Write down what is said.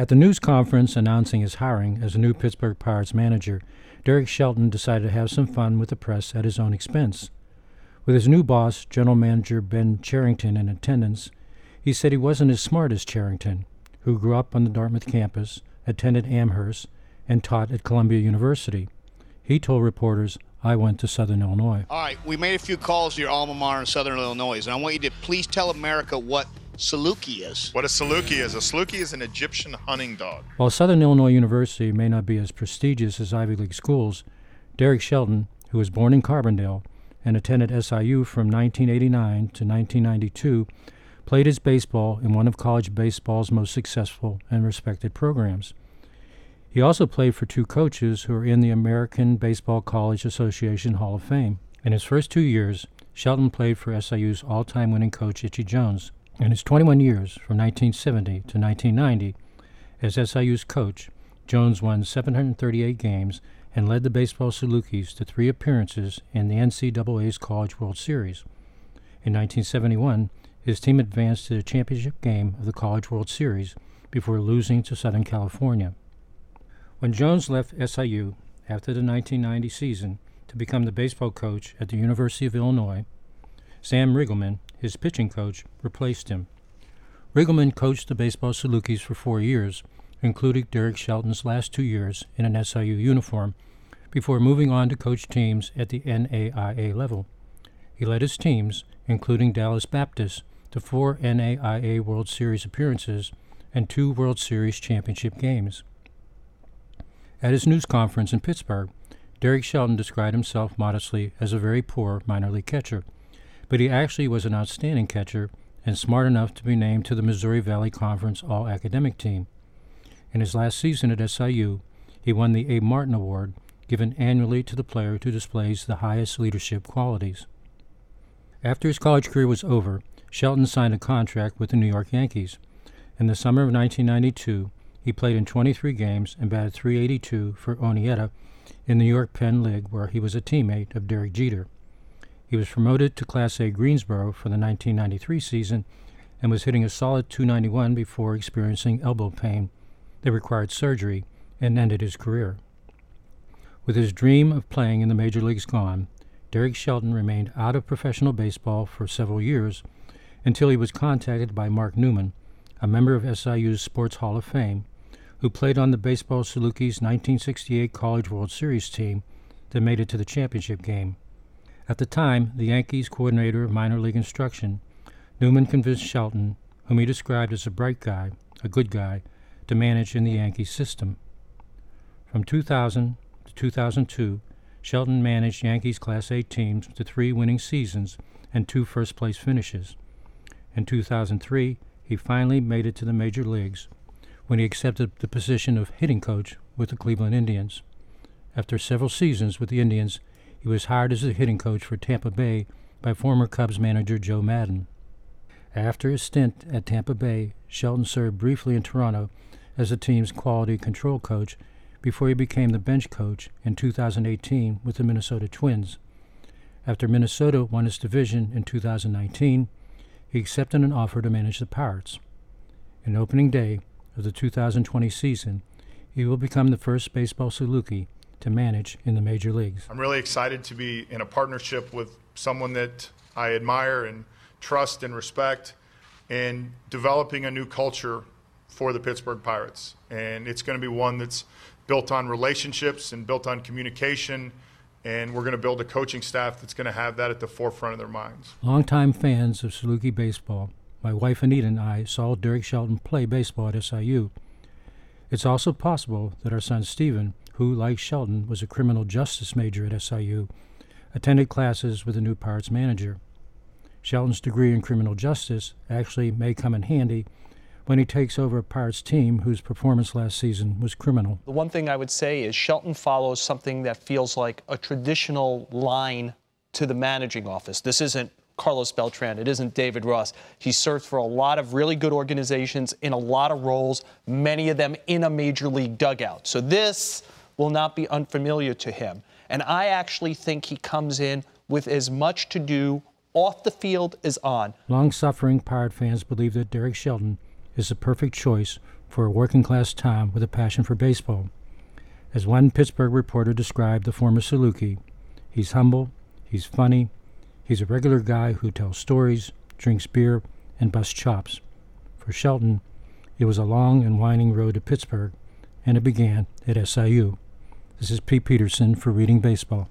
At the news conference announcing his hiring as a new Pittsburgh Pirates manager, Derek Shelton decided to have some fun with the press at his own expense. With his new boss, General Manager Ben Cherington, in attendance, he said he wasn't as smart as Cherington, who grew up on the Dartmouth campus, attended Amherst, and taught at Columbia University. He told reporters, "I went to Southern Illinois." All right, we made a few calls to your alma mater in Southern Illinois, and I want you to please tell America what saluki is. What a saluki is. A saluki is an Egyptian hunting dog. While Southern Illinois University may not be as prestigious as Ivy League schools, Derek Shelton, who was born in Carbondale and attended SIU from 1989 to 1992, played his baseball in one of college baseball's most successful and respected programs. He also played for two coaches who are in the American Baseball College Association Hall of Fame. In his first 2 years, Shelton played for SIU's all-time winning coach, Itchy Jones. In his 21 years, from 1970 to 1990, as SIU's coach, Jones won 738 games and led the baseball Salukis to 3 appearances in the NCAA's College World Series. In 1971, his team advanced to the championship game of the College World Series before losing to Southern California. When Jones left SIU after the 1990 season to become the baseball coach at the University of Illinois, Sam Riggleman, his pitching coach, replaced him. Riggleman coached the baseball Salukis for 4 years, including Derek Shelton's last 2 years in an SIU uniform, before moving on to coach teams at the NAIA level. He led his teams, including Dallas Baptist, to 4 NAIA World Series appearances and 2 World Series championship games. At his news conference in Pittsburgh, Derek Shelton described himself modestly as a very poor minor league catcher, but he actually was an outstanding catcher and smart enough to be named to the Missouri Valley Conference All-Academic Team. In his last season at SIU, he won the Abe Martin Award, given annually to the player who displays the highest leadership qualities. After his college career was over, Shelton signed a contract with the New York Yankees. In the summer of 1992, he played in 23 games and batted .382 for Oneida in the New York Penn League, where he was a teammate of Derek Jeter. He was promoted to Class A Greensboro for the 1993 season and was hitting a solid .291 before experiencing elbow pain that required surgery and ended his career. With his dream of playing in the major leagues gone, Derek Shelton remained out of professional baseball for several years until he was contacted by Mark Newman, a member of SIU's Sports Hall of Fame, who played on the baseball Salukis' 1968 College World Series team that made it to the championship game. At the time, the Yankees coordinator of minor league instruction, Newman convinced Shelton, whom he described as a bright guy, a good guy, to manage in the Yankee system. From 2000 to 2002, Shelton managed Yankees Class A teams to 3 winning seasons and 2 first-place finishes. In 2003, he finally made it to the major leagues when he accepted the position of hitting coach with the Cleveland Indians. After several seasons with the Indians, he was hired as the hitting coach for Tampa Bay by former Cubs manager Joe Madden. After his stint at Tampa Bay, Shelton served briefly in Toronto as the team's quality control coach before he became the bench coach in 2018 with the Minnesota Twins. After Minnesota won its division in 2019, he accepted an offer to manage the Pirates. On opening day of the 2020 season, he will become the first baseball Saluki to manage in the major leagues. I'm really excited to be in a partnership with someone that I admire and trust and respect, and developing a new culture for the Pittsburgh Pirates. And it's going to be one that's built on relationships and built on communication, and we're going to build a coaching staff that's going to have that at the forefront of their minds. Longtime fans of Saluki baseball, my wife Anita and I saw Derek Shelton play baseball at SIU. It's also possible that our son Steven, who, like Shelton, was a criminal justice major at SIU, attended classes with the new Pirates manager. Shelton's degree in criminal justice actually may come in handy when he takes over a Pirates team whose performance last season was criminal. The one thing I would say is Shelton follows something that feels like a traditional line to the managing office. This isn't Carlos Beltran. It isn't David Ross. He served for a lot of really good organizations in a lot of roles, many of them in a major league dugout. So this will not be unfamiliar to him. And I actually think he comes in with as much to do off the field as on. Long-suffering Pirate fans believe that Derek Shelton is the perfect choice for a working-class Tom with a passion for baseball. As one Pittsburgh reporter described the former Saluki, he's humble, he's funny, he's a regular guy who tells stories, drinks beer, and busts chops. For Shelton, it was a long and winding road to Pittsburgh, and it began at SIU. This is Pete Peterson for Reading Baseball.